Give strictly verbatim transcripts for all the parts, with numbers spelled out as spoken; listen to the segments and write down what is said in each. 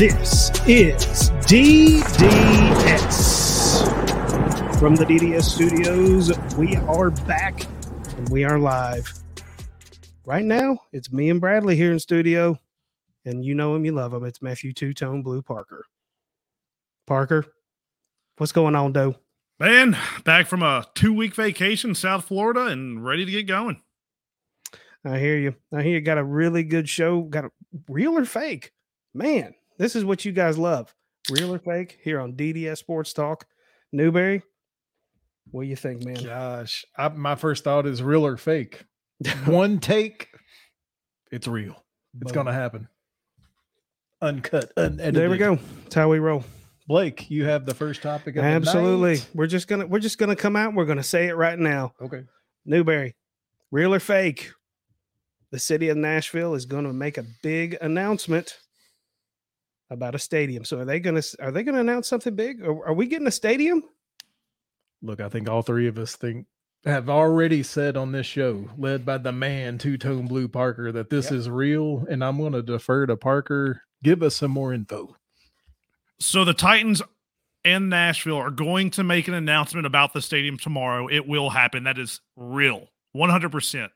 This is D D S. From the D D S studios, we are back and we are live. Right now, it's me and Bradley here in studio, and you know him, you love him. It's Matthew Two-Tone Blue Parker. Parker, what's going on, though? Man, back from a two-week vacation, South Florida, and ready to get going. I hear you. I hear you got a really good show. Got a real or fake? Man, this is what you guys love. Real or fake here on D D S Sports Talk. Newberry, what do you think, man? Gosh, I, my first thought is real or fake. One take, it's real. It's going to happen. Uncut, unedited. There we go. That's how we roll. Blake, you have the first topic of the night. Absolutely. We're just gonna we're just gonna come out and we're gonna say it right now. Okay. Newberry, real or fake? The city of Nashville is going to make a big announcement about a stadium. So are they going to are they going to announce something big? Or are we getting a stadium? Look, I think all three of us think have already said on this show, led by the man Two-Tone Blue Parker, that this yep. is real. And I'm going to defer to Parker. Give us some more info. So the Titans and Nashville are going to make an announcement about the stadium tomorrow. It will happen. That is real, one hundred percent.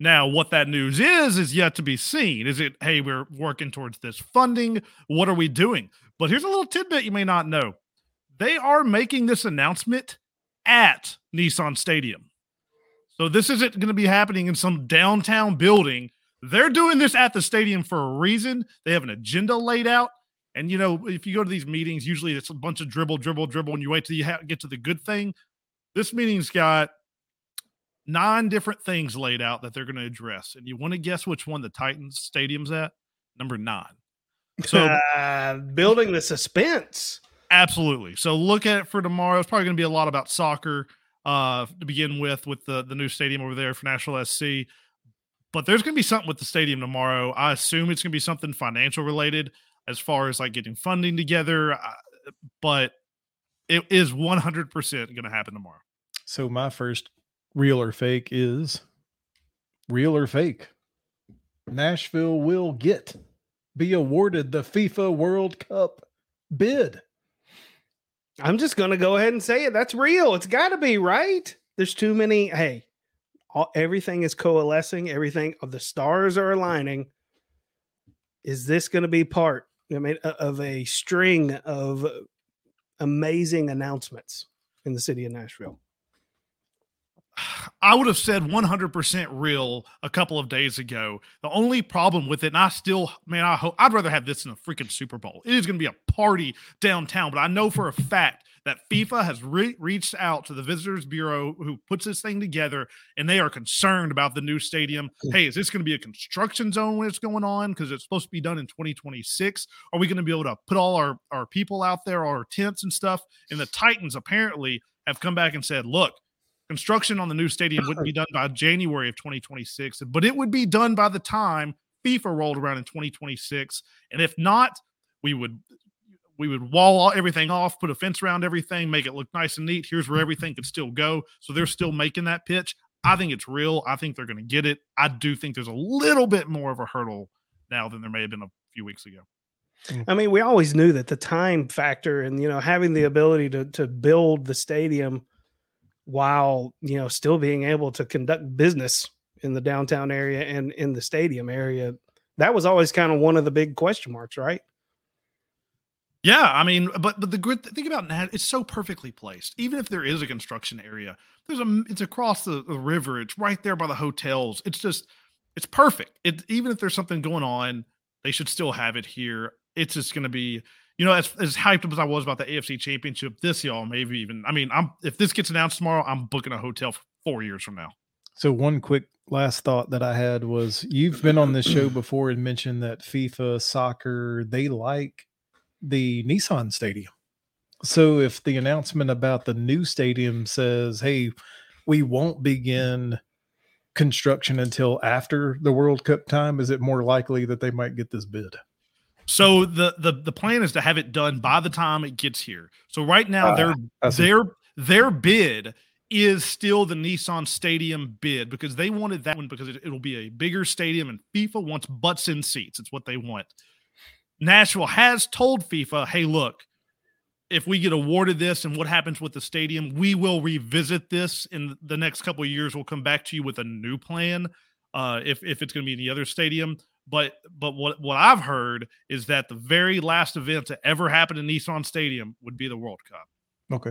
Now, what that news is, is yet to be seen. Is it, hey, we're working towards this funding? What are we doing? But here's a little tidbit you may not know. They are making this announcement at Nissan Stadium. So this isn't going to be happening in some downtown building. They're doing this at the stadium for a reason. They have an agenda laid out. And, you know, if you go to these meetings, usually it's a bunch of dribble, dribble, dribble, and you wait till you get to the good thing. This meeting's got nine different things laid out that they're going to address. And you want to guess which one the Titans stadium's at? Number nine. So uh, building the suspense. Absolutely. So look at it for tomorrow. It's probably going to be a lot about soccer uh, to begin with, with the, the new stadium over there for Nashville S C. But there's going to be something with the stadium tomorrow. I assume it's going to be something financial related as far as like getting funding together. But it is one hundred percent going to happen tomorrow. So my first real or fake is real or fake. Nashville will get be awarded the FIFA World Cup bid. I'm just going to go ahead and say it. That's real. It's got to be, right? There's too many. Hey, all, everything is coalescing. Everything of the stars are aligning. Is this going to be part I mean, of a string of amazing announcements in the city of Nashville? I would have said one hundred percent real a couple of days ago. The only problem with it, and I still, man, I hope, I'd rather have this than a freaking Super Bowl. It is going to be a party downtown, but I know for a fact that FIFA has re- reached out to the Visitors Bureau who puts this thing together, and they are concerned about the new stadium. Hey, is this going to be a construction zone when it's going on? Because it's supposed to be done in twenty twenty-six. Are we going to be able to put all our, our people out there, our tents and stuff? And the Titans apparently have come back and said, look, construction on the new stadium wouldn't be done by January of twenty twenty-six, but it would be done by the time FIFA rolled around in twenty twenty-six. And if not, we would we would wall everything off, put a fence around everything, make it look nice and neat. Here's where everything could still go. So they're still making that pitch. I think it's real. I think they're going to get it. I do think there's a little bit more of a hurdle now than there may have been a few weeks ago. I mean, we always knew that the time factor and, you know, having the ability to to build the stadium while, you know, still being able to conduct business in the downtown area and in the stadium area. That was always kind of one of the big question marks, right? Yeah. I mean, but, but the good thing about that, it's so perfectly placed. Even if there is a construction area, there's a, it's across the, the river. It's right there by the hotels. It's just, it's perfect. It, even if there's something going on, they should still have it here. It's just going to be, you know, as, as hyped up as I was about the A F C Championship, this y'all maybe even, I mean, I'm if this gets announced tomorrow, I'm booking a hotel for four years from now. So one quick last thought that I had was you've been on this show before and mentioned that FIFA, soccer, they like the Nissan Stadium. So if the announcement about the new stadium says, hey, we won't begin construction until after the World Cup time, is it more likely that they might get this bid? So the, the the plan is to have it done by the time it gets here. So right now uh, their their their bid is still the Nissan Stadium bid because they wanted that one because it, it'll be a bigger stadium and FIFA wants butts in seats. It's what they want. Nashville has told FIFA, hey, look, if we get awarded this and what happens with the stadium, we will revisit this in the next couple of years. We'll come back to you with a new plan uh, if if it's going to be in the other stadium. But but what, what I've heard is that the very last event to ever happen in Nissan Stadium would be the World Cup. Okay.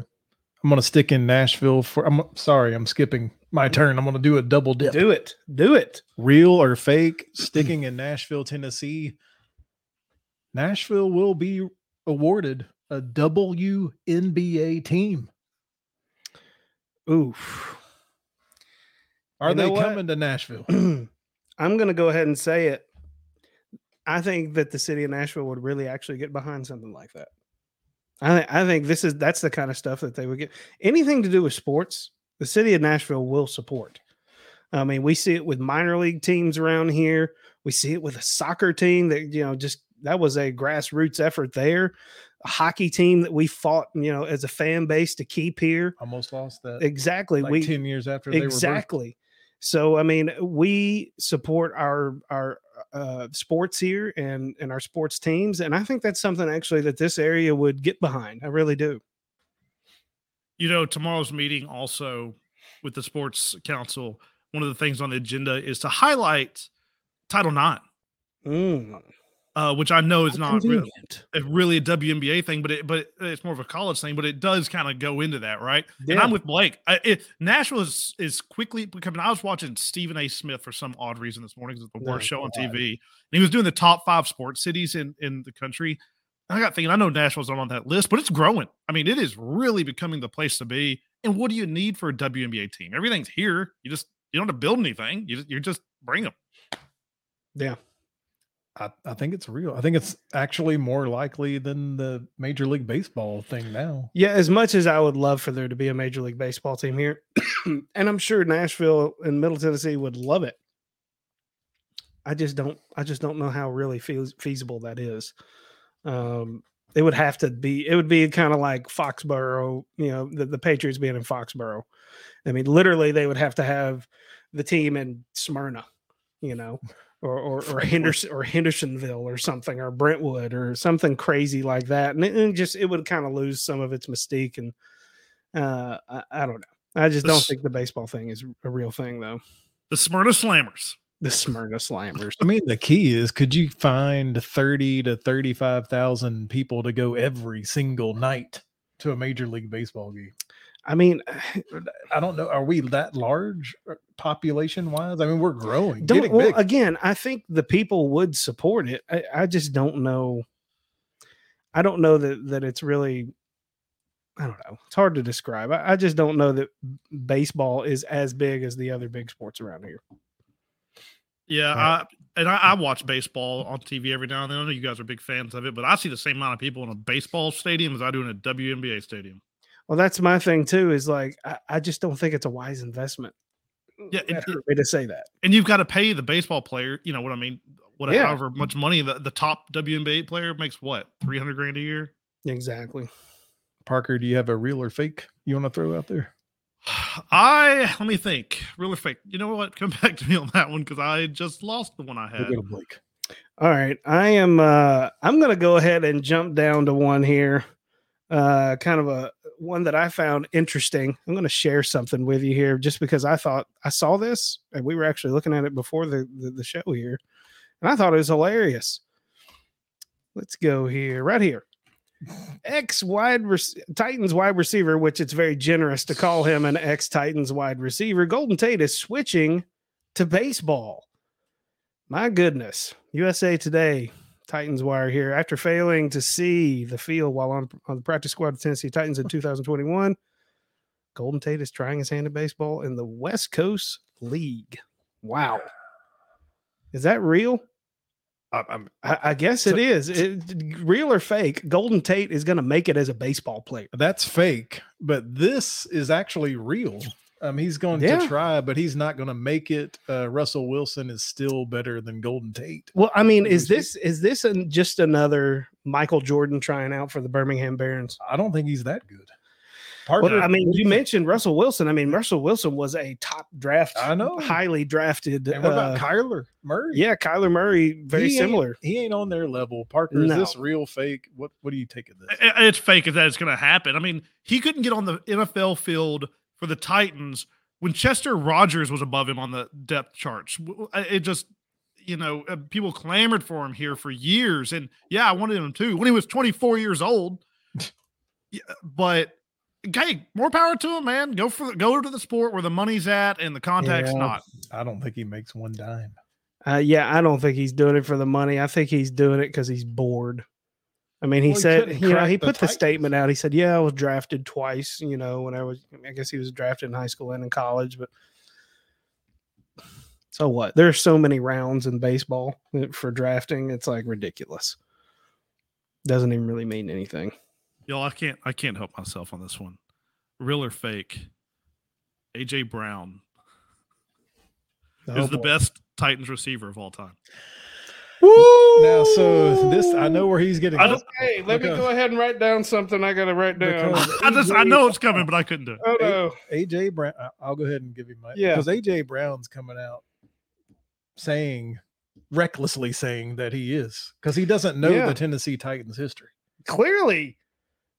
I'm going to stick in Nashville for – I'm sorry, I'm skipping my turn. I'm going to do a double dip. Do it. Do it. Real or fake, sticking in Nashville, Tennessee. Nashville will be awarded a W N B A team. Oof. Are you they coming what? to Nashville? I'm going to go ahead and say it. I think that the city of Nashville would really actually get behind something like that. I, I think this is that's the kind of stuff that they would get. Anything to do with sports, the city of Nashville will support. I mean, we see it with minor league teams around here. We see it with a soccer team that, you know, just that was a grassroots effort there. A hockey team that we fought, you know, as a fan base to keep here. Almost lost that. Exactly. Like we, ten years after they were born. Exactly. So, I mean, we support our our uh, sports here and, and our sports teams, and I think that's something actually that this area would get behind. I really do. You know, tomorrow's meeting also with the Sports Council, one of the things on the agenda is to highlight Title nine, mm. uh, which I know is How not really, really a W N B A thing, but it, but it's more of a college thing, but it does kind of go into that, right? Yeah. And I'm with Blake. I, it, Nashville is, is quickly becoming – I was watching Stephen A. Smith for some odd reason this morning because it's the worst oh, show God. on T V. And he was doing the top five sports cities in, in the country. And I got thinking, I know Nashville's not on that list, but it's growing. I mean, it is really becoming the place to be. And what do you need for a W N B A team? Everything's here. You just you don't have to build anything. You just, you just bring them. Yeah. I, I think it's real. I think it's actually more likely than the Major League Baseball thing now. Yeah, as much as I would love for there to be a Major League Baseball team here, and I'm sure Nashville and Middle Tennessee would love it. I just don't I just don't know how really fe- feasible that is. Um, it would have to be it would be kind of like Foxborough, you know, the, the Patriots being in Foxborough. I mean, literally they would have to have the team in Smyrna, you know. Or, or or Henderson or Hendersonville or something, or Brentwood or something crazy like that, and it, it just it would kind of lose some of its mystique. And uh, I, I don't know. I just don't think the baseball thing is a real thing, though. The Smyrna Slammers. The Smyrna Slammers. I mean, the key is, could you find thirty to thirty-five thousand people to go every single night to a Major League Baseball game? I mean, I don't know. Are we that large population-wise? I mean, we're growing. Don't, well, big. Again, I think the people would support it. I, I just don't know. I don't know that, that it's really – I don't know. It's hard to describe. I, I just don't know that baseball is as big as the other big sports around here. Yeah, right. I, and I, I watch baseball on T V every now and then. I know you guys are big fans of it, but I see the same amount of people in a baseball stadium as I do in a W N B A stadium. Well, that's my thing, too, is like, I, I just don't think it's a wise investment. Yeah, it, way to say that. And you've got to pay the baseball player, you know what I mean, whatever, yeah. however much money. The, the top W N B A player makes what, three hundred grand a year? Exactly. Parker, do you have a real or fake you want to throw out there? I, let me think. Real or fake. You know what? Come back to me on that one because I just lost the one I had. All right. I am, uh, I'm going to go ahead and jump down to one here. Uh, kind of a one that I found interesting. I'm going to share something with you here just because I thought I saw this and we were actually looking at it before the, the, the show here. And I thought it was hilarious. Let's go here, right here. Ex wide rec- Titans wide receiver, which it's very generous to call him an ex Titans wide receiver. Golden Tate is switching to baseball. My goodness. U S A Today. Titans Wire here. After failing to see the field while on, on the practice squad of Tennessee Titans in two thousand twenty-one, Golden Tate is trying his hand at baseball in the West Coast League. Wow. Is that real? I, I, I guess it is. It, real or fake, Golden Tate is going to make it as a baseball player. That's fake, but this is actually real. Um, he's going yeah. to try, but he's not going to make it. Uh, Russell Wilson is still better than Golden Tate. Well, I mean, is this is this an, just another Michael Jordan trying out for the Birmingham Barons? I don't think he's that good. Parker. Well, I mean, you mentioned Russell Wilson. I mean, Russell Wilson was a top draft. I know. Highly drafted. And what about uh, Kyler Murray? Yeah, Kyler Murray, very he similar. He ain't on their level. Parker, no. Is this real, fake? What What do you take of this? It's fake if that's going to happen. I mean, he couldn't get on the N F L field for the Titans when Chester Rogers was above him on the depth charts. It just, you know, people clamored for him here for years. And, yeah, I wanted him too when he was twenty-four years old. Yeah, but hey, more power to him, man. Go for the, go to the sport where the money's at and the contact's yeah, not. I don't think he makes one dime. Uh, yeah, I don't think he's doing it for the money. I think he's doing it because he's bored. I mean, he well, said, he you know, he the put Titans. the statement out. He said, "Yeah, I was drafted twice. You know, when I was, I guess he was drafted in high school and in college, but." So what? There are so many rounds in baseball for drafting. It's like ridiculous. Doesn't even really mean anything. Y'all, I can't I can't help myself on this one. Real or fake, A J Brown oh is boy. the best Titans receiver of all time. Woo! Now, so this, I know where he's getting. I just, hey, let because, me go ahead and write down something I got to write down. I just, I know it's coming, but I couldn't do it. Oh, no. A J Brown, I'll go ahead and give you my. Yeah. Because A J Brown's coming out saying, recklessly saying that he is, because he doesn't know yeah. the Tennessee Titans history. Clearly.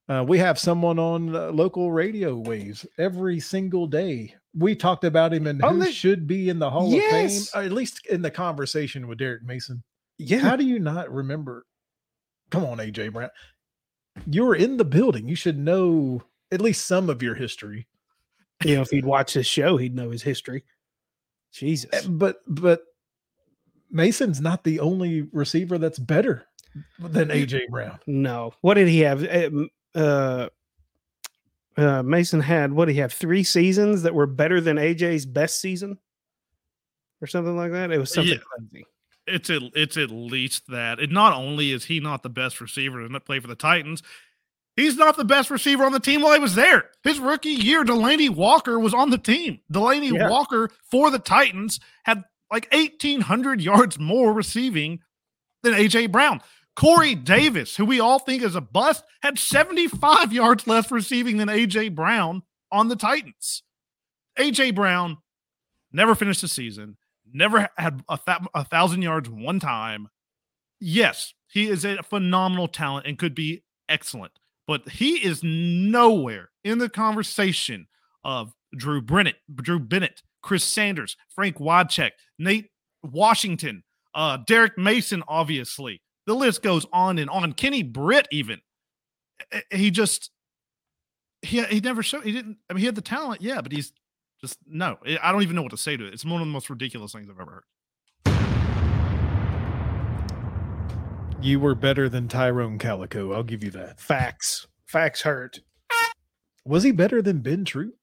Uh, we have someone on uh, local radio waves every single day. We talked about him and oh, who they, should be in the Hall yes. of Fame, at least in the conversation with Derrick Mason. Yeah. How do you not remember? Come on, A J Brown. You're in the building. You should know at least some of your history. You know, if he'd watch this show, he'd know his history. Jesus. But, but Mason's not the only receiver that's better than A J Brown. No. What did he have? Uh, uh, Mason had, what did he have? Three seasons that were better than A J's best season or something like that. It was something yeah. crazy. It's a, it's at least that. And not only is he not the best receiver to play for the Titans, he's not the best receiver on the team while he was there. His rookie year, Delaney Walker was on the team. Delaney yeah. Walker for the Titans had like eighteen hundred yards more receiving than A J Brown. Corey Davis, who we all think is a bust, had seventy-five yards less receiving than A J Brown on the Titans. A J Brown never finished the season, never had a, th- a thousand yards one time. Yes, he is a phenomenal talent and could be excellent, but he is nowhere in the conversation of Drew Bennett, Drew Bennett, Chris Sanders, Frank Wycheck, Nate Washington, uh, Derrick Mason, obviously. The list goes on and on. Kenny Britt, even he just he he never showed. He didn't. I mean, he had the talent, yeah, but he's just no. I don't even know what to say to it. It's one of the most ridiculous things I've ever heard. You were better than Tyrone Calico. I'll give you that. Facts. Facts hurt. Was he better than Ben Troop?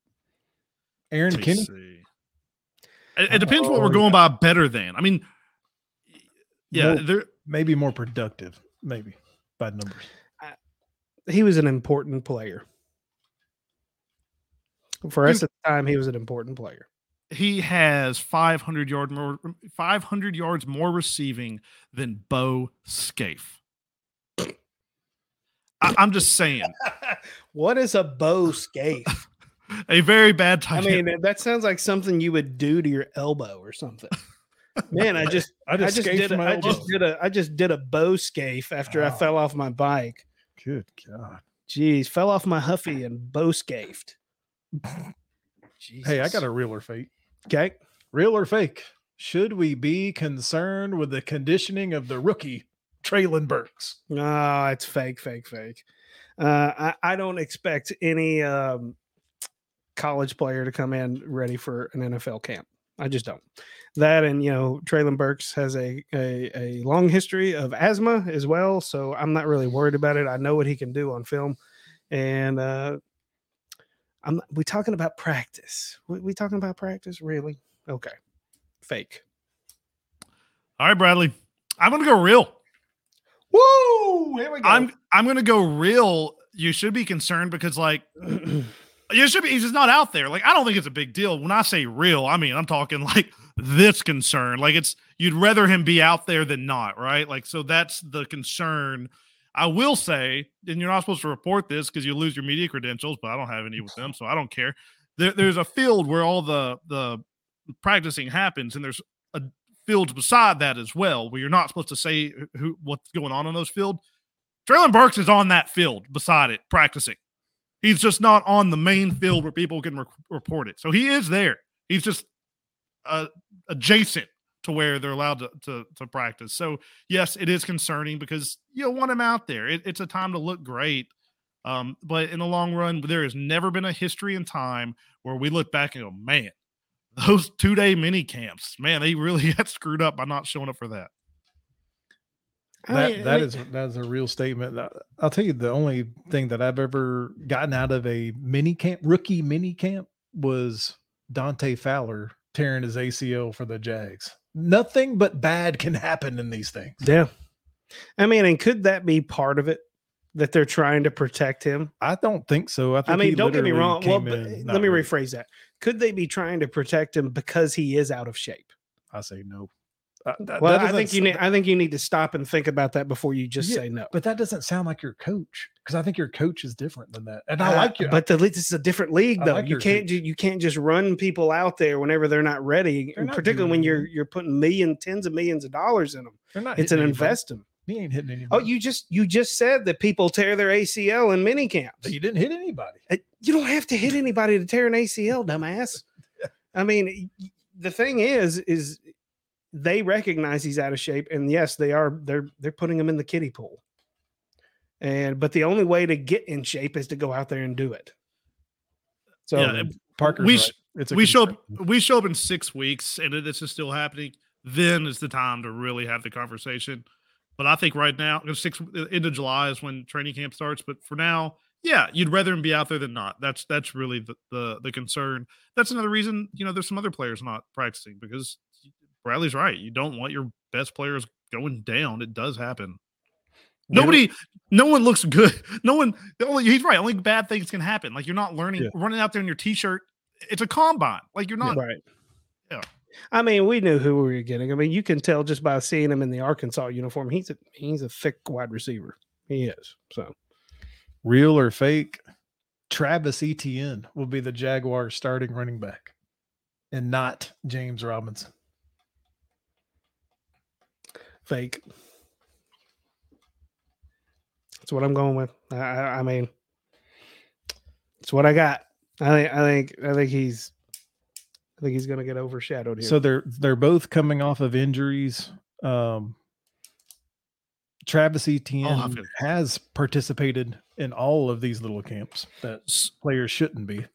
Aaron Let Kenny. See. It, it depends oh, what we're going yeah. by. Better than. I mean, yeah, nope. there. Maybe more productive, maybe, by numbers. I, he was an important player. For us at the time, he was an important player. He has five hundred yard more, five hundred yards more receiving than Bo Scaife. I, I'm just saying. What is a Bo Scaife? A very bad tight end. I mean, that sounds like something you would do to your elbow or something. Man, I just I just, I just did a, I just did a I just did a Bo Scaife after oh. I fell off my bike. Good God. Jeez, fell off my Huffy and Bo Scaifed. Hey, I got a real or fake. Okay. Real or fake. Should we be concerned with the conditioning of the rookie, Traylon Burks? No, oh, it's fake, fake, fake. Uh, I, I don't expect any um, college player to come in ready for an N F L camp. I just don't. That and, you know, Traylon Burks has a, a a long history of asthma as well, so I'm not really worried about it. I know what he can do on film, and uh, I'm we talking about practice. We, we talking about practice, really? Okay, fake. All right, Bradley, I'm gonna go real. Woo! Here we go. I'm I'm gonna go real. You should be concerned because, like. You should be. He's just not out there. Like, I don't think it's a big deal. When I say real, I mean, I'm talking like this concern. Like, it's, you'd rather him be out there than not, right? Like, so that's the concern. I will say, and you're not supposed to report this because you lose your media credentials, but I don't have any with them, so I don't care. There, there's a field where all the, the practicing happens, and there's a field beside that as well where you're not supposed to say who what's going on on those field. Traylon Burks is on that field beside it practicing. He's just not on the main field where people can re- report it. So he is there. He's just uh, adjacent to where they're allowed to, to, to practice. So, yes, it is concerning because you want him out there. It, it's a time to look great. Um, but in the long run, there has never been a history in time where we look back and go, man, those two-day mini camps, man, they really got screwed up by not showing up for that. That, I mean, that is that is a real statement. I'll tell you, the only thing that I've ever gotten out of a mini camp, rookie mini camp, was Dante Fowler tearing his A C L for the Jags. Nothing but bad can happen in these things. Yeah. I mean, and could that be part of it, that they're trying to protect him? I don't think so. I, think I mean, don't get me wrong. Well, but let me really. rephrase that. Could they be trying to protect him because he is out of shape? I say no. Uh, that, well, that I think you need. I think you need to stop and think about that before you just yeah, say no. But that doesn't sound like your coach, because I think your coach is different than that. And I, I like you. But the this is a different league, though. Like you can't ju- you can't just run people out there whenever they're not ready, they're not particularly when you're you're putting million, tens of millions of dollars in them. They're not. It's an anybody. investment. He ain't hitting anybody. Oh, you just you just said that people tear their A C L in mini camps. But you didn't hit anybody. You don't have to hit anybody to tear an A C L, dumbass. I mean, the thing is, is. They recognize he's out of shape, and yes, they are. They're they're putting him in the kiddie pool, and but the only way to get in shape is to go out there and do it. So yeah, Parker, we right. it's a we show up, we show up in six weeks, and this is still happening. Then is the time to really have the conversation. But I think right now, six end of July is when training camp starts. But for now, yeah, you'd rather him be out there than not. That's that's really the the, the concern. That's another reason. You know, there's some other players not practicing because. Bradley's right. You don't want your best players going down. It does happen. Nobody, yeah. no one looks good. No one, only, he's right. Only bad things can happen. Like you're not learning, yeah. running out there in your t-shirt. It's a combine. Like you're not. Right. Yeah. I mean, we knew who we were getting. I mean, you can tell just by seeing him in the Arkansas uniform. He's a, he's a thick wide receiver. He is. So real or fake, Travis Etienne will be the Jaguars starting running back and not James Robinson. Fake. That's what I'm going with. I, I mean, it's what I got. I think. I think. I think he's. I think he's going to get overshadowed here. So they're they're both coming off of injuries. Um, Travis Etienne oh, has participated in all of these little camps that players shouldn't be.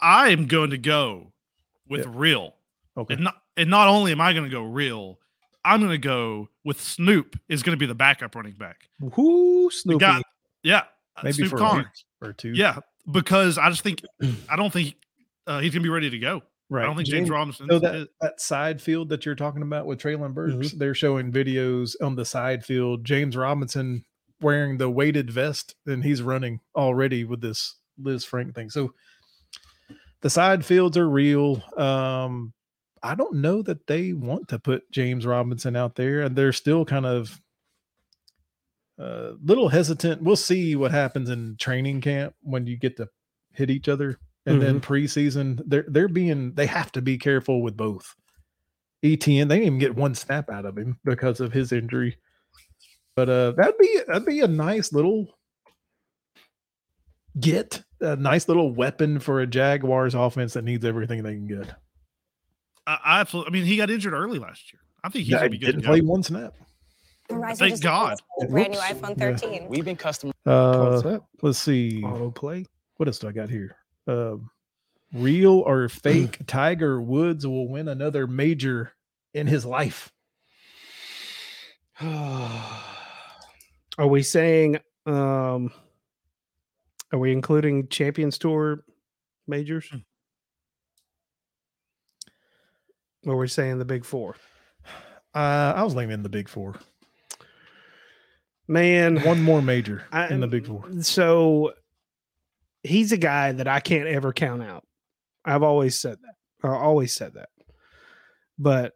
I am going to go with yeah. real. Okay. And not, and not only am I going to go real. I'm going to go with Snoop is going to be the backup running back. Who Snoop? Yeah. Maybe Snoop for Collins or two. Yeah. Because I just think, I don't think uh, he's going to be ready to go. Right. I don't think James, James Robinson. So that, that side field that you're talking about with Traylon Burks, mm-hmm. they're showing videos on the side field. James Robinson wearing the weighted vest, and he's running already with this Liz Frank thing. So the side fields are real. Um, I don't know that they want to put James Robinson out there, and they're still kind of a uh, little hesitant. We'll see what happens in training camp when you get to hit each other, and mm-hmm. then preseason. They're they're being they have to be careful with both. Etienne, they didn't even get one snap out of him because of his injury, but uh, that'd be that'd be a nice little get, a nice little weapon for a Jaguars offense that needs everything they can get. I absolutely. I mean, he got injured early last year. I think he's yeah, gonna be good. Didn't to go. play one snap. Thank God. Brand new iPhone thirteen. Yeah. We've been custom. Uh, let's see. Auto play. What else do I got here? Uh, real or fake? Tiger Woods will win another major in his life. Are we saying? Um, are we including Champions Tour majors? Hmm. Well, we're saying the big four. Uh, I was leaning the big four. Man. One more major I, in the big four. So he's a guy that I can't ever count out. I've always said that. I always said that. But,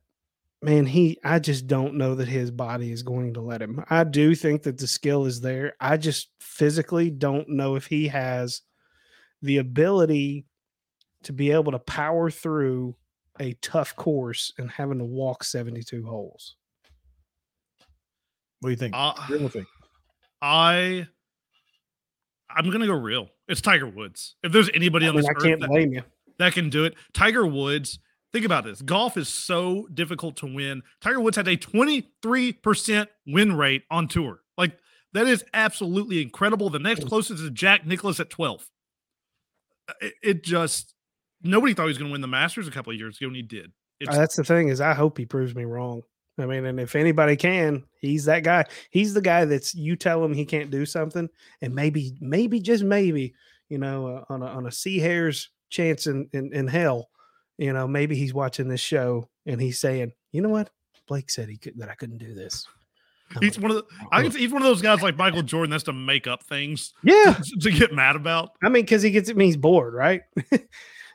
man, he, I just don't know that his body is going to let him. I do think that the skill is there. I just physically don't know if he has the ability to be able to power through a tough course and having to walk seventy-two holes. What do you think? Uh, what do you think? I, I'm going to go real. It's Tiger Woods. If there's anybody I mean, on this I earth can't that, blame you. that can do it, Tiger Woods. Think about this. Golf is so difficult to win. Tiger Woods had a twenty-three percent win rate on tour. Like, that is absolutely incredible. The next closest is Jack Nicklaus at twelve. It, it just, nobody thought he was going to win the Masters a couple of years ago, and he did. It's, that's the thing is I hope he proves me wrong. I mean, and if anybody can, he's that guy. He's the guy that's, you tell him he can't do something, and maybe, maybe, just maybe, you know, uh, on a, on a sea hair's chance in, in, in hell, you know, maybe he's watching this show and he's saying, you know what? Blake said he could, that I couldn't do this. I'm he's like, one of the, I guess he's one of those guys like Michael Jordan that's to make up things yeah. to, to get mad about. I mean, because he gets, I mean, he's bored, right?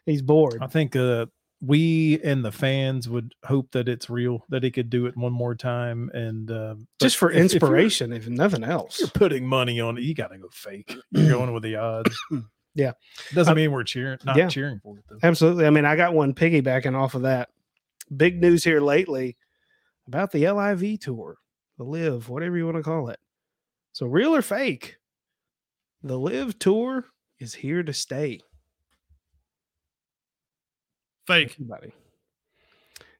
He's bored. I think uh, we and the fans would hope that it's real, that he could do it one more time. And uh, just for if, inspiration, if, if nothing else. You're putting money on it. You got to go fake. You're going with the odds. Yeah. Doesn't um, mean we're cheering, not yeah, cheering for it, though. Absolutely. I mean, I got one piggybacking off of that. Big news here lately about the L I V Tour, the LIV, whatever you want to call it. So, real or fake, the LIV Tour is here to stay. Fake. Everybody.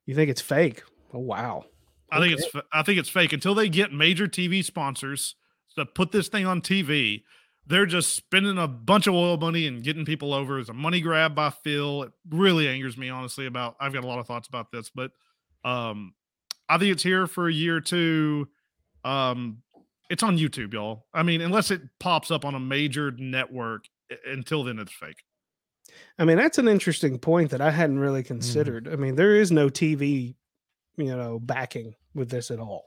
You think it's fake? Oh, wow. I okay. think it's, I think it's fake until they get major T V sponsors to put this thing on T V. They're just spending a bunch of oil money and getting people over. It's a money grab by Phil. It really angers me, honestly, about, I've got a lot of thoughts about this, but um, I think it's here for a year or two. Um, it's on YouTube, y'all. I mean, unless it pops up on a major network, until then it's fake. I mean, that's an interesting point that I hadn't really considered. Mm. I mean, there is no T V, you know, backing with this at all.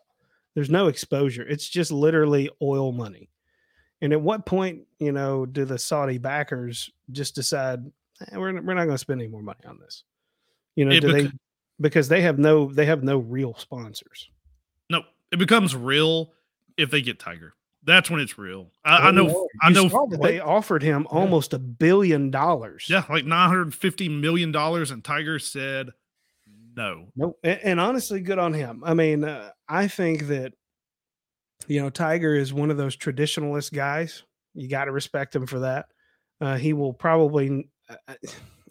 There's no exposure. It's just literally oil money. And at what point, you know, do the Saudi backers just decide, eh, we're we're not going to spend any more money on this? You know, it do beca- they because they have no they have no real sponsors. No, it becomes real if they get Tiger. That's when it's real. I, oh, I know. You I know saw that they offered him yeah. almost a billion dollars. Yeah, like nine hundred fifty million dollars, and Tiger said no. No, and, and honestly, good on him. I mean, uh, I think that. You know, Tiger is one of those traditionalist guys. You got to respect him for that. Uh, he will probably,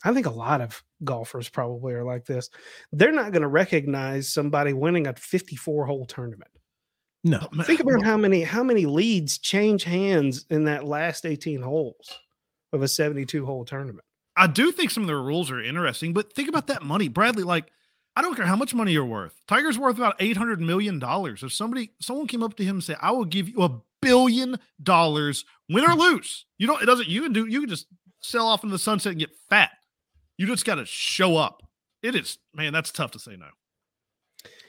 I think a lot of golfers probably are like this. They're not going to recognize somebody winning a fifty-four hole tournament. No. Think about how many, how many leads change hands in that last eighteen holes of a seventy-two hole tournament. I do think some of the rules are interesting, but think about that money, Bradley, like, I don't care how much money you're worth. Tiger's worth about eight hundred million dollars. If somebody, someone came up to him and said, I will give you a billion dollars, win or lose. You don't, it doesn't, you can do, you can just sell off into the sunset and get fat. You just got to show up. It is, man, that's tough to say no.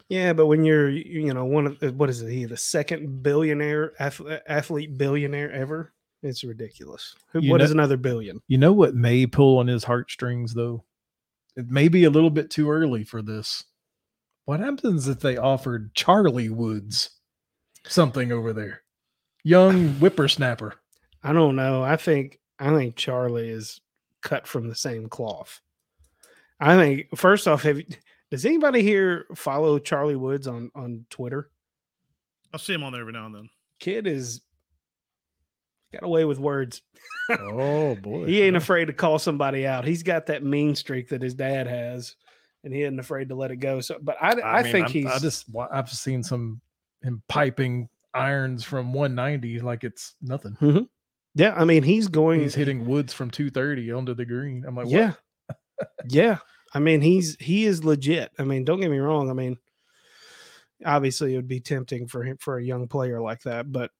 Yeah. But when you're, you know, one of, what is it? He, the second billionaire athlete billionaire ever. It's ridiculous. Who, what know, is another billion? You know what may pull on his heartstrings though? It may be a little bit too early for this. What happens if they offered Charlie Woods something over there? Young whippersnapper. I don't know. I think I think Charlie is cut from the same cloth. I think, first off, have, does anybody here follow Charlie Woods on, on Twitter? I'll see him on there every now and then. Kid is... got away with words. Oh boy. He ain't afraid to call somebody out. He's got that mean streak that his dad has, and he isn't afraid to let it go. So, but I, I, I mean, think I'm, he's, I just, I've seen some him piping irons from one ninety. Like it's nothing. Mm-hmm. Yeah. I mean, he's going, he's hitting Woods from two thirty onto the green. I'm like, yeah, yeah. I mean, he's, he is legit. I mean, don't get me wrong. I mean, obviously it would be tempting for him, for a young player like that, but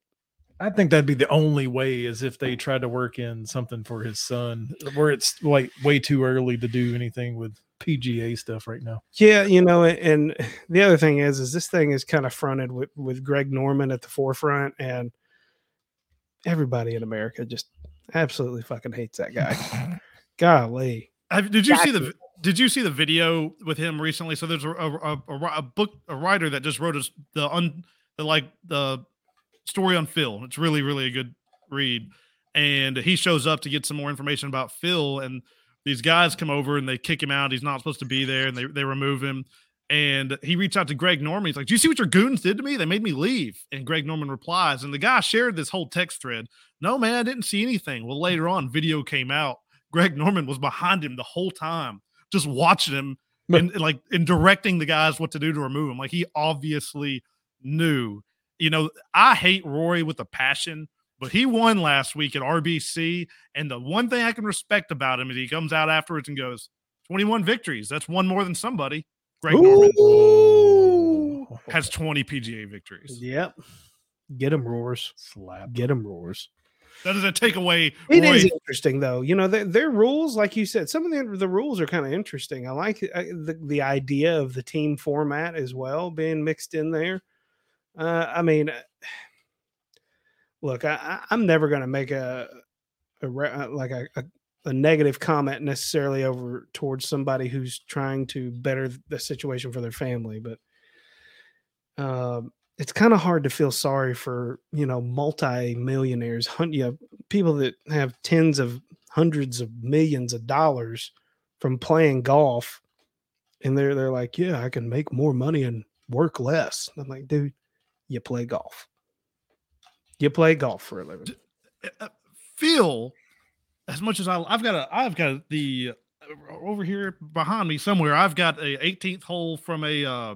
I think that'd be the only way, is if they tried to work in something for his son, where it's like way too early to do anything with P G A stuff right now. Yeah. You know, and the other thing is, is this thing is kind of fronted with, with Greg Norman at the forefront, and everybody in America just absolutely fucking hates that guy. Golly. Have, did you see the Did you see the video with him recently? So there's a a, a, a book a writer that just wrote a, the un the like the story on Phil. It's really really a good read, and he shows up to get some more information about Phil, and these guys come over and they kick him out. He's not supposed to be there, and they they remove him. And he reached out to Greg Norman. He's like, do you see what your goons did to me? They made me leave. And Greg Norman replies. And the guy shared this whole text thread. No, man, I didn't see anything. Well, later on, video came out. Greg Norman was behind him the whole time, just watching him and, and like and directing the guys what to do to remove him. Like, he obviously knew. You know, I hate Rory with a passion, but he won last week at R B C. And the one thing I can respect about him is he comes out afterwards and goes, twenty-one victories. That's one more than somebody. Greg Norman Ooh. has twenty P G A victories. Yep. Get him, Roars. Slap. Get him, Roars. That doesn't take away. It Roy. is interesting, though. You know, their, their rules, like you said, some of the, the rules are kind of interesting. I like I, the, the idea of the team format as well being mixed in there. Uh, I mean, look, I, I'm never going to make a, a like a, a a negative comment necessarily over towards somebody who's trying to better the situation for their family. But um, it's kind of hard to feel sorry for, you know, multi-millionaires, you know, people that have tens of hundreds of millions of dollars from playing golf. And they're, they're like, yeah, I can make more money and work less. And I'm like, dude, you play golf. You play golf for a living. Phil. As much as I, I've got a, I've got the over here behind me somewhere. I've got a eighteenth hole from a uh,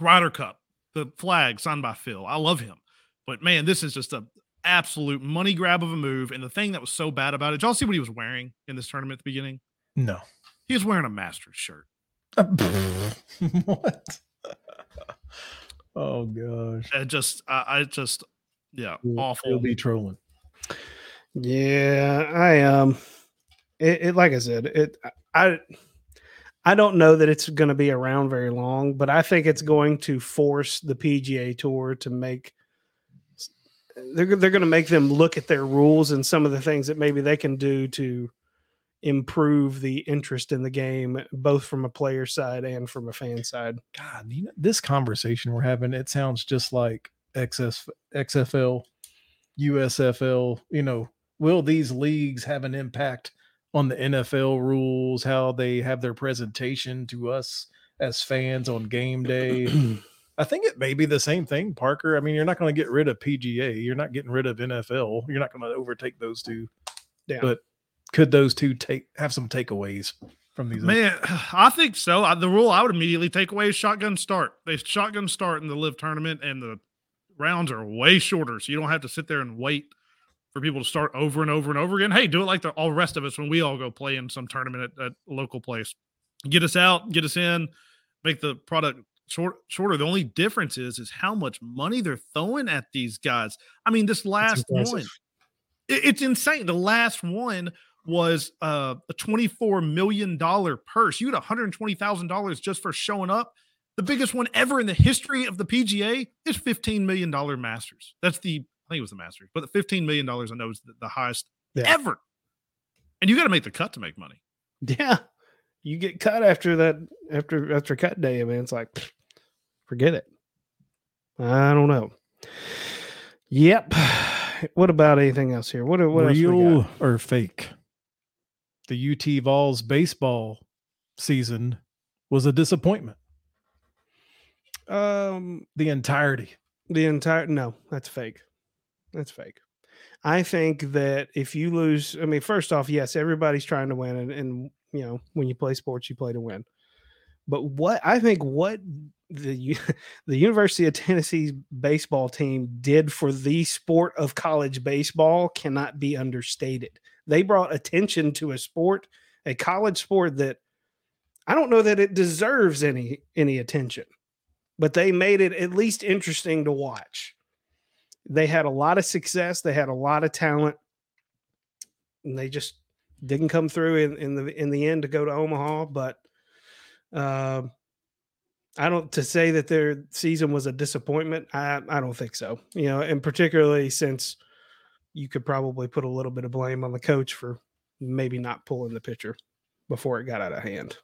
Ryder Cup, the flag signed by Phil. I love him, but man, this is just a absolute money grab of a move. And the thing that was so bad about it, did y'all see what he was wearing in this tournament at the beginning? No, he was wearing a Masters shirt. What? Oh gosh! I just, I, I just, yeah, Ooh, awful. He'll be trolling. Yeah, I um, it, it like I said, it I I don't know that it's going to be around very long, but I think it's going to force the P G A Tour to make they're they're going to make them look at their rules and some of the things that maybe they can do to improve the interest in the game, both from a player side and from a fan side. God, you know, this conversation we're having, it sounds just like X S X F L. U S F L, you know, will these leagues have an impact on the N F L rules, how they have their presentation to us as fans on game day? I think it may be the same thing, Parker. I mean, you're not going to get rid of P G A. You're not getting rid of N F L. You're not going to overtake those two. Yeah. But could those two take have some takeaways from these? Man, other- I think so. I, the rule I would immediately take away is shotgun start. They shotgun start in the L I V tournament, and the rounds are way shorter, so you don't have to sit there and wait for people to start over and over and over again. Hey, do it like the all rest of us when we all go play in some tournament at, at a local place. Get us out, get us in, make the product short, shorter. The only difference is is how much money they're throwing at these guys. I mean, this last one, it, it's insane. The last one was uh, a twenty-four million dollars purse. You had one hundred twenty thousand dollars just for showing up. The biggest one ever in the history of the P G A is fifteen million dollars Masters. That's the, I think it was the Masters, but the fifteen million dollars I know is the, the highest yeah. ever. And you got to make the cut to make money. Yeah. You get cut after that, after, after cut day, man. It's like, forget it. I don't know. Yep. What about anything else here? What, what Real else or fake? The U T Vols baseball season was a disappointment. Um, the entirety, the entire, no, that's fake. That's fake. I think that if you lose, I mean, first off, yes, everybody's trying to win. And, and, you know, when you play sports, you play to win, but what I think what the, the University of Tennessee's baseball team did for the sport of college baseball cannot be understated. They brought attention to a sport, a college sport that I don't know that it deserves any, any attention. But they made it at least interesting to watch. They had a lot of success. They had a lot of talent. And they just didn't come through in, in the in the end to go to Omaha. But uh, I don't to say that their season was a disappointment. I, I don't think so. You know, and particularly since you could probably put a little bit of blame on the coach for maybe not pulling the pitcher. before it got out of hand.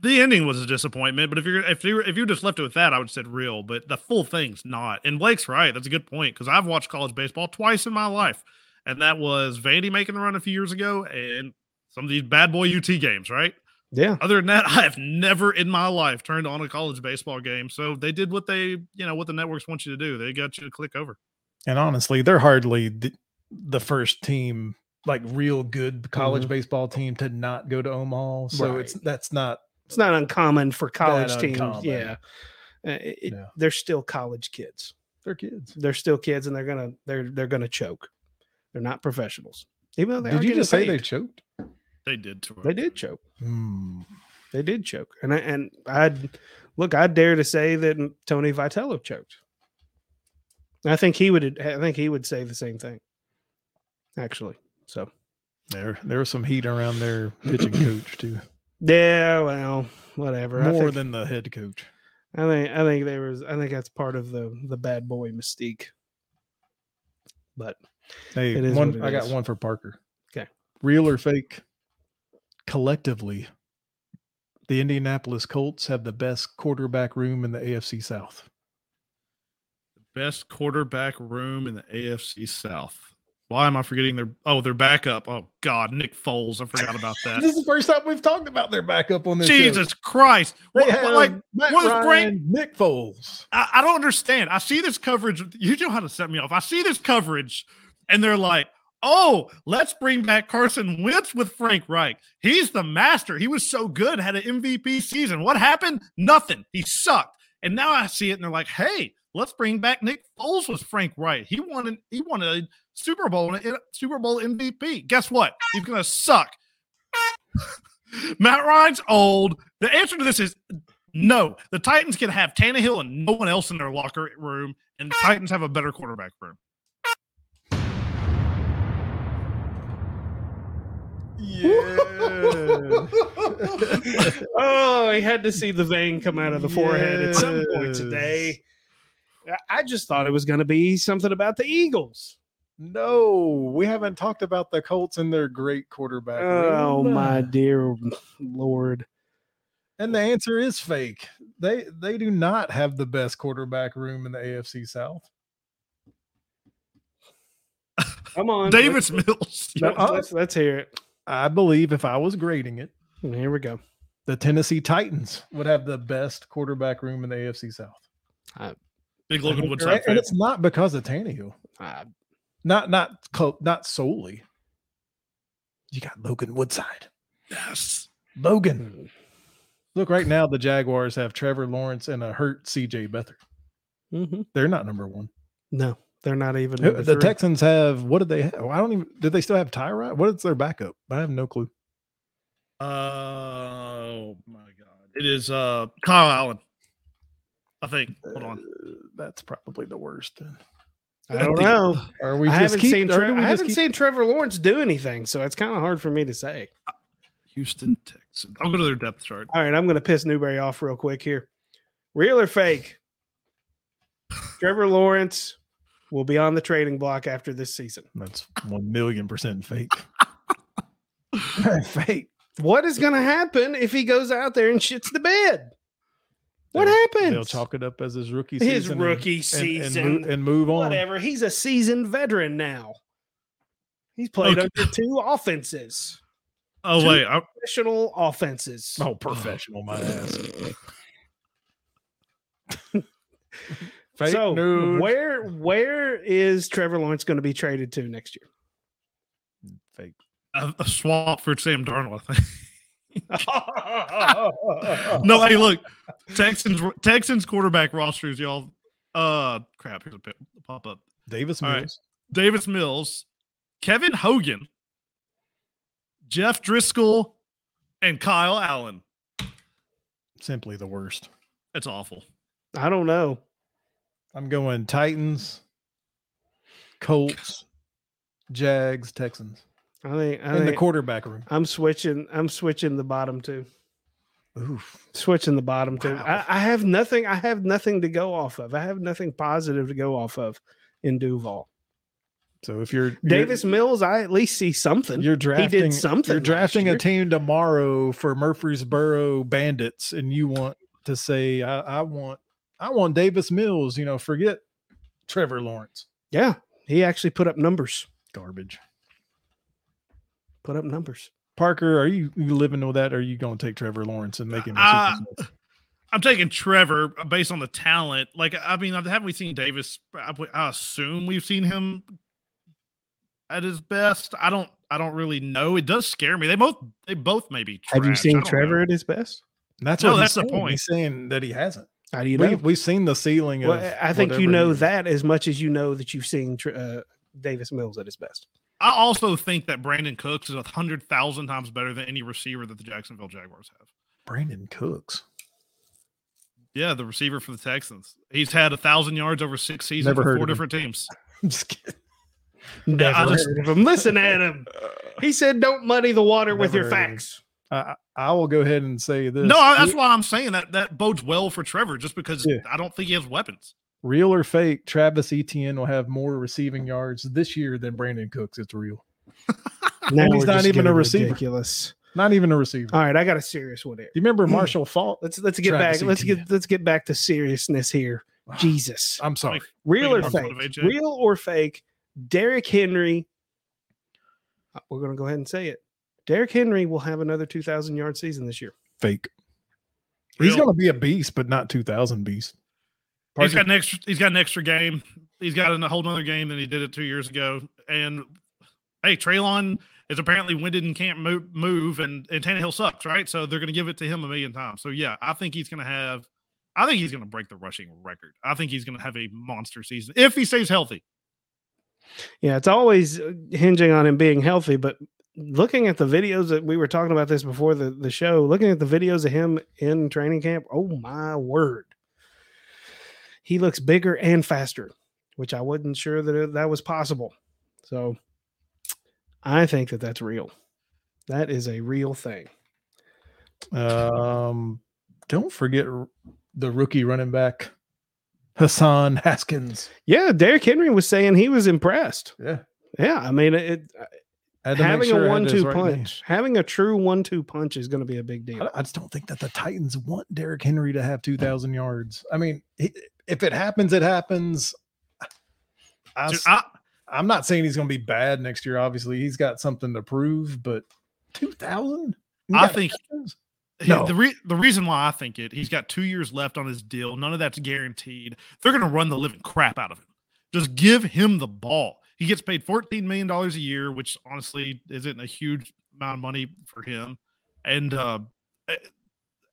The ending was a disappointment, but if you're if you if you just left it with that, I would have said real. But the full thing's not. And Blake's right. That's a good point, because I've watched college baseball twice in my life, and that was Vandy making the run a few years ago, and some of these bad boy U T games, right? Yeah. Other than that, I have never in my life turned on a college baseball game. So they did what they, you know, what the networks want you to do. They got you to click over. And honestly, they're hardly the, the first team, like real good college mm-hmm. baseball team, to not go to Omaha. So right. it's that's not it's not uncommon for college teams. Uncommon. Yeah, it, it, no. They're still college kids. They're kids. They're still kids, and they're gonna they're they're gonna choke. They're not professionals. Even though they did you just paid. say they choked? They did. Too. They did choke. Mm. They did choke. And I, and I'd look, I dare to say that Tony Vitello choked. I think he would, I think he would say the same thing actually. So there, there was some heat around their pitching coach too. Yeah. Well, whatever. More I think, than the head coach. I think, I think there was, I think that's part of the, the bad boy mystique, but hey, it is one, it I is. got one for Parker. Okay. Real or fake? Collectively, the Indianapolis Colts have the best quarterback room in the A F C South. The best quarterback room in the A F C South. Why am I forgetting their – oh, their backup. Oh, God, Nick Foles. I forgot about that. This is the first time we've talked about their backup on this Jesus show. Christ. What, have, like, Matt what Ryan, is great? Nick Foles. I, I don't understand. I see this coverage. You know how to set me off. I see this coverage, and they're like, oh, let's bring back Carson Wentz with Frank Reich. He's the master. He was so good, had an M V P season. What happened? Nothing. He sucked. And now I see it, and they're like, hey, let's bring back Nick Foles with Frank Reich. He won, he won a Super Bowl, a Super Bowl M V P. Guess what? He's going to suck. Matt Ryan's old. The answer to this is no. The Titans can have Tannehill and no one else in their locker room, and the Titans have a better quarterback room. Yeah. Oh, I had to see the vein come out of the yes. forehead at some point today. I just thought it was going to be something about the Eagles. No, we haven't talked about the Colts and their great quarterback. Oh, no. My dear Lord. And the answer is fake. They they do not have the best quarterback room in the A F C South. Come on. Davis Mills. Let's, let's, let's hear it. I believe if I was grading it, here we go. The Tennessee Titans would have the best quarterback room in the A F C South. I, Big Logan Woodside, and it's not because of Tannehill. I, not not not solely. You got Logan Woodside. Yes, Logan. Look, right now the Jaguars have Trevor Lawrence and a hurt C J Beathard. Mm-hmm. They're not number one. No, they're not even. The three. Texans have, what did they have? I don't even, did they still have Tyrod? What is their backup? I have no clue. Uh, oh my God. It is uh, Kyle Allen, I think. Hold on. Uh, that's probably the worst. I don't I know. Are we I just haven't, keep, seen, Tre- we I just haven't keep... seen Trevor Lawrence do anything, so it's kind of hard for me to say. Houston, Texans. I'll go to their depth chart. All right, I'm going to piss Newberry off real quick here. Real or fake? Trevor Lawrence will be on the trading block after this season. That's one million percent fake. Fake. What is going to happen if he goes out there and shits the bed? What they'll, happens? They'll chalk it up as his rookie season. His rookie and, season. And, and, move, and move on. Whatever. He's a seasoned veteran now. He's played okay. under two offenses. Oh, two wait. Professional I'm... offenses. Oh, professional, my ass. Fake so news. where where is Trevor Lawrence going to be traded to next year? Fake. A, a swap for Sam Darnold, I think. No, hey, look, Texans Texans quarterback rosters, y'all. Uh, crap. Here's a pop up. Davis Mills, right. Davis Mills, Kevin Hogan, Jeff Driscoll, and Kyle Allen. Simply the worst. It's awful. I don't know. I'm going Titans, Colts, Jags, Texans. I think, I in think the quarterback room. I'm switching. I'm switching the bottom two. Oof. Switching the bottom two. Wow. I, I have nothing. I have nothing to go off of. I have nothing positive to go off of in Duval. So if you're Davis you're, Mills, I at least see something. You're drafting. He did something. You're drafting a team tomorrow for Murfreesboro Bandits, and you want to say, I, I want, I want Davis Mills. You know, forget Trevor Lawrence. Yeah, he actually put up numbers. Garbage. Put up numbers. Parker, are you, you living with that? Or are you going to take Trevor Lawrence and make him? A uh, I'm taking Trevor based on the talent. Like, I mean, haven't we seen Davis? I, I assume we've seen him at his best. I don't. I don't really know. It does scare me. They both. They both may be trash. Have you seen Trevor know. at his best? That's no, that's saying. the point. He's saying that he hasn't. How do you know? We, we've seen the ceiling. Well, of I think you know that as much as you know that you've seen uh, Davis Mills at his best. I also think that Brandon Cooks is a hundred thousand times better than any receiver that the Jacksonville Jaguars have. Brandon Cooks. Yeah, the receiver for the Texans. He's had a thousand yards over six seasons Never for four different him. teams. I'm just kidding. Never I just, heard of him. Listen, Adam. He said, "Don't muddy the water with your facts." I, I will go ahead and say this. No, I, that's why I'm saying that that bodes well for Trevor, just because yeah. I don't think he has weapons. Real or fake, Travis Etienne will have more receiving yards this year than Brandon Cooks. It's real. Now he's not even a receiver. Ridiculous. Not even a receiver. All right, I got a serious one here. You remember Marshall Faulk? Let's let's get Travis back. Etienne. Let's get let's get back to seriousness here. Jesus, I'm sorry. Real or fake? Real or fake? Derrick Henry. We're going to go ahead and say it. Derrick Henry will have another two thousand yard season this year. Fake. Real. He's going to be a beast, but not two thousand beast. Parker. He's got an extra. He's got an extra game. He's got a whole nother game than he did it two years ago. And hey, Traylon is apparently winded and can't move. Move and and Tannehill sucks, right? So they're going to give it to him a million times. So yeah, I think he's going to have. I think he's going to break the rushing record. I think he's going to have a monster season if he stays healthy. Yeah, it's always hinging on him being healthy, but looking at the videos that we were talking about this before the, the show, looking at the videos of him in training camp, oh my word. He looks bigger and faster, which I wasn't sure that that was possible. So I think that that's real. That is a real thing. Um, don't forget the rookie running back. Hassan Haskins. Yeah, Derrick Henry was saying he was impressed. Yeah. Yeah, I mean, it, I having sure a one two right punch, now. having a true one two punch is going to be a big deal. I, I just don't think that the Titans want Derrick Henry to have two thousand yards. I mean, he, if it happens, it happens. I, Dude, I, I'm not saying he's going to be bad next year. Obviously, he's got something to prove, but two thousand? I think – No. The, re- the reason why I think it, he's got two years left on his deal. None of that's guaranteed. They're going to run the living crap out of him. Just give him the ball. He gets paid fourteen million dollars a year, which honestly isn't a huge amount of money for him. And uh,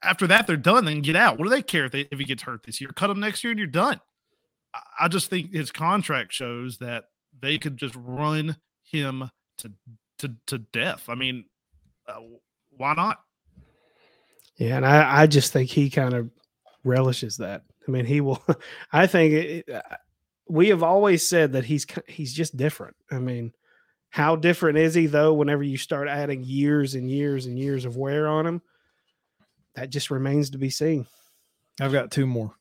after that, they're done. They can get out. What do they care if, they, if he gets hurt this year? Cut him next year and you're done. I, I just think his contract shows that they could just run him to, to, to death. I mean, uh, why not? Yeah, and I, I just think he kind of relishes that. I mean, he will. I think it, we have always said that he's he's just different. I mean, how different is he though? Whenever you start adding years and years and years of wear on him, that just remains to be seen. I've got two more.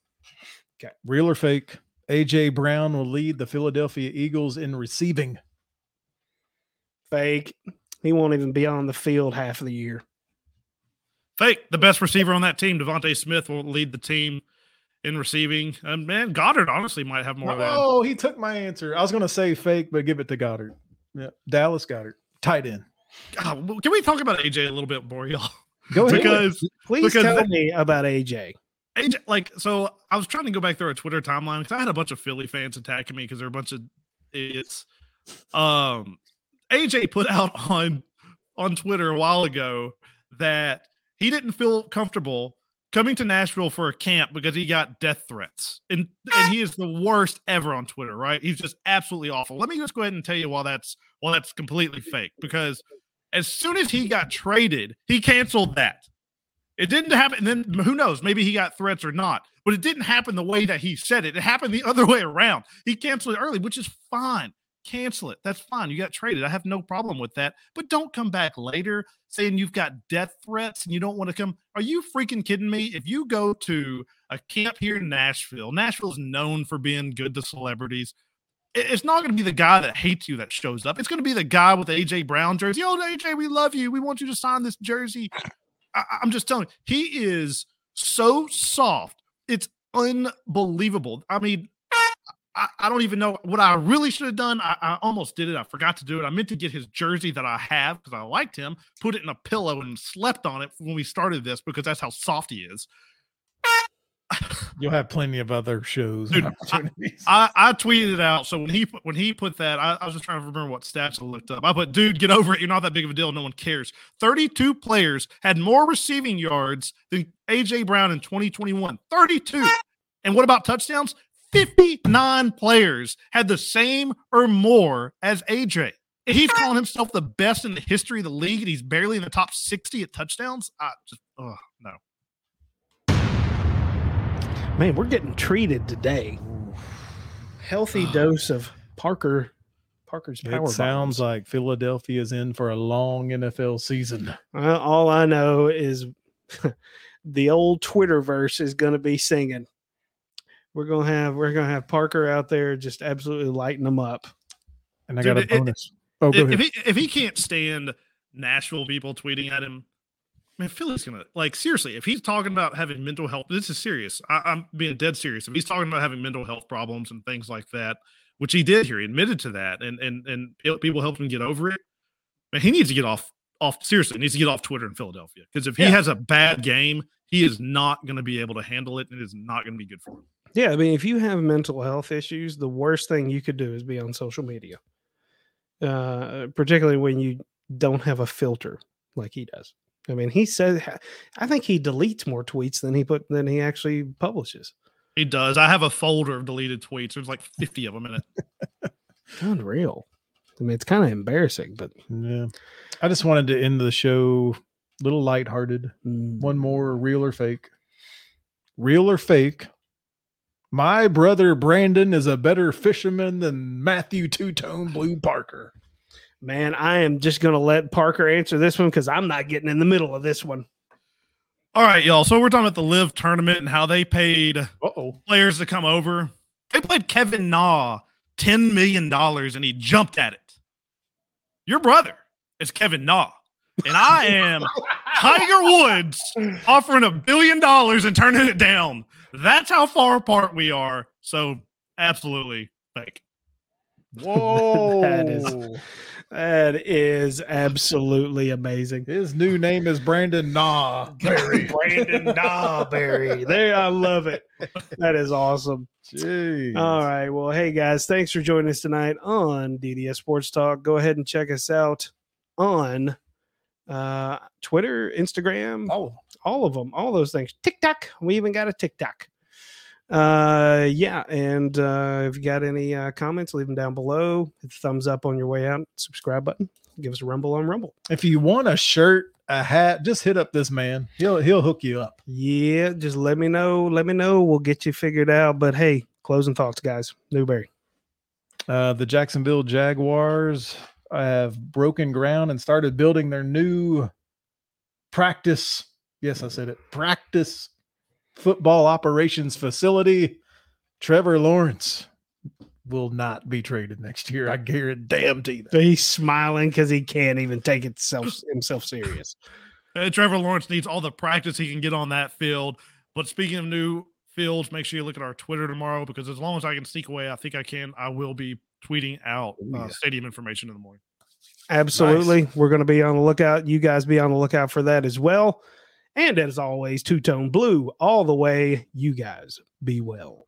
Okay, real or fake? A J Brown will lead the Philadelphia Eagles in receiving. Fake. He won't even be on the field half of the year. Fake. The best receiver on that team, Devontae Smith, will lead the team in receiving. And, man, Goddard honestly might have more of that. Oh, he took my answer. I was going to say fake, but give it to Goddard. Yeah, Dallas Goddard. Tight end. God, can we talk about A J a little bit more, y'all? Go ahead. Because, Please because tell they, me about A J. A J. Like, so I was trying to go back through our Twitter timeline because I had a bunch of Philly fans attacking me because they're a bunch of idiots. Um, A J put out on, on Twitter a while ago that he didn't feel comfortable coming to Nashville for a camp because he got death threats. And and he is the worst ever on Twitter, right? He's just absolutely awful. Let me just go ahead and tell you why that's why that's completely fake. Because as soon as he got traded, he canceled that. It didn't happen. And then who knows? Maybe he got threats or not. But it didn't happen the way that he said it. It happened the other way around. He canceled it early, which is fine. Cancel it. That's fine. You got traded. I have no problem with that. But don't come back later saying you've got death threats and you don't want to come. Are you freaking kidding me? If you go to a camp here in Nashville, Nashville is known for being good to celebrities. it's not going to be the guy that hates you that shows up. It's going to be the guy with the A J Brown jersey. Yo, A J, we love you. We want you to sign this jersey. I, I'm just telling you, he is so soft. It's unbelievable. I mean, I, I don't even know what I really should have done. I, I almost did it. I forgot to do it. I meant to get his jersey that I have because I liked him, put it in a pillow, and slept on it when we started this because that's how soft he is. You'll have plenty of other shows. Dude, I, I, I tweeted it out. So when he when he put that, I, I was just trying to remember what stats I looked up. I put, dude, get over it. You're not that big of a deal. No one cares. thirty-two players had more receiving yards than A J Brown in twenty twenty-one. thirty-two. And what about touchdowns? fifty-nine players had the same or more as A J. And he's calling himself the best in the history of the league, and he's barely in the top sixty at touchdowns. I just, oh, no. Man, we're getting treated today. Healthy dose of Parker. Parker's power. It sounds bombs. Like Philadelphia's in for a long N F L season. Uh, all I know is the old Twitterverse is going to be singing. We're going to have we're going to have Parker out there just absolutely lighting them up. And I Dude, got a it, bonus. It, oh, go if, ahead. He, if he can't stand Nashville people tweeting at him. Man, Philly's gonna like seriously. If he's talking about having mental health, this is serious. I, I'm being dead serious. If he's talking about having mental health problems and things like that, which he did here, he admitted to that, and and and people helped him get over it. Man, he needs to get off off seriously. He needs to get off Twitter in Philadelphia because if he yeah. has a bad game, he is not going to be able to handle it, and it is not going to be good for him. Yeah, I mean, if you have mental health issues, the worst thing you could do is be on social media, uh, particularly when you don't have a filter like he does. I mean, he said, I think he deletes more tweets than he put than he actually publishes. He does. I have a folder of deleted tweets. There's like fifty of them in it. Unreal. I mean, it's kind of embarrassing, but yeah. I just wanted to end the show a little lighthearted. Mm. One more real or fake. Real or fake. My brother Brandon is a better fisherman than Matthew Two Tone Blue Parker. Man, I am just going to let Parker answer this one because I'm not getting in the middle of this one. All right, y'all. So we're talking about the LIV tournament and how they paid Uh-oh. players to come over. They played Kevin Na ten million dollars, and he jumped at it. Your brother is Kevin Na, and I am Tiger Woods offering a billion dollars and turning it down. That's how far apart we are. So absolutely fake. Whoa. That is... That is absolutely amazing. His new name is Brandon Nahberry. Brandon Nahberry. There, I love it. That is awesome. Jeez. All right. Well, hey, guys, thanks for joining us tonight on D D S Sports Talk. Go ahead and check us out on uh, Twitter, Instagram. Oh, all of them. All those things. TikTok. We even got a TikTok. Uh, yeah, and uh, if you got any uh, comments, leave them down below. Hit the thumbs up on your way out. Subscribe button. Give us a rumble on Rumble. If you want a shirt, a hat, just hit up this man. He'll he'll hook you up. Yeah, just let me know. Let me know. We'll get you figured out. But hey, closing thoughts, guys. Newberry. Uh, the Jacksonville Jaguars have broken ground and started building their new practice. Yes, I said it. Practice. Football operations facility. Trevor Lawrence will not be traded next year. I guarantee that. He's smiling because he can't even take himself, himself serious. Hey, Trevor Lawrence needs all the practice he can get on that field. But speaking of new fields, make sure you look at our Twitter tomorrow because as long as I can sneak away, I think I can. I will be tweeting out uh, stadium information in the morning. Absolutely. Nice. We're going to be on the lookout. You guys be on the lookout for that as well. And as always, two-tone blue all the way. You guys be well.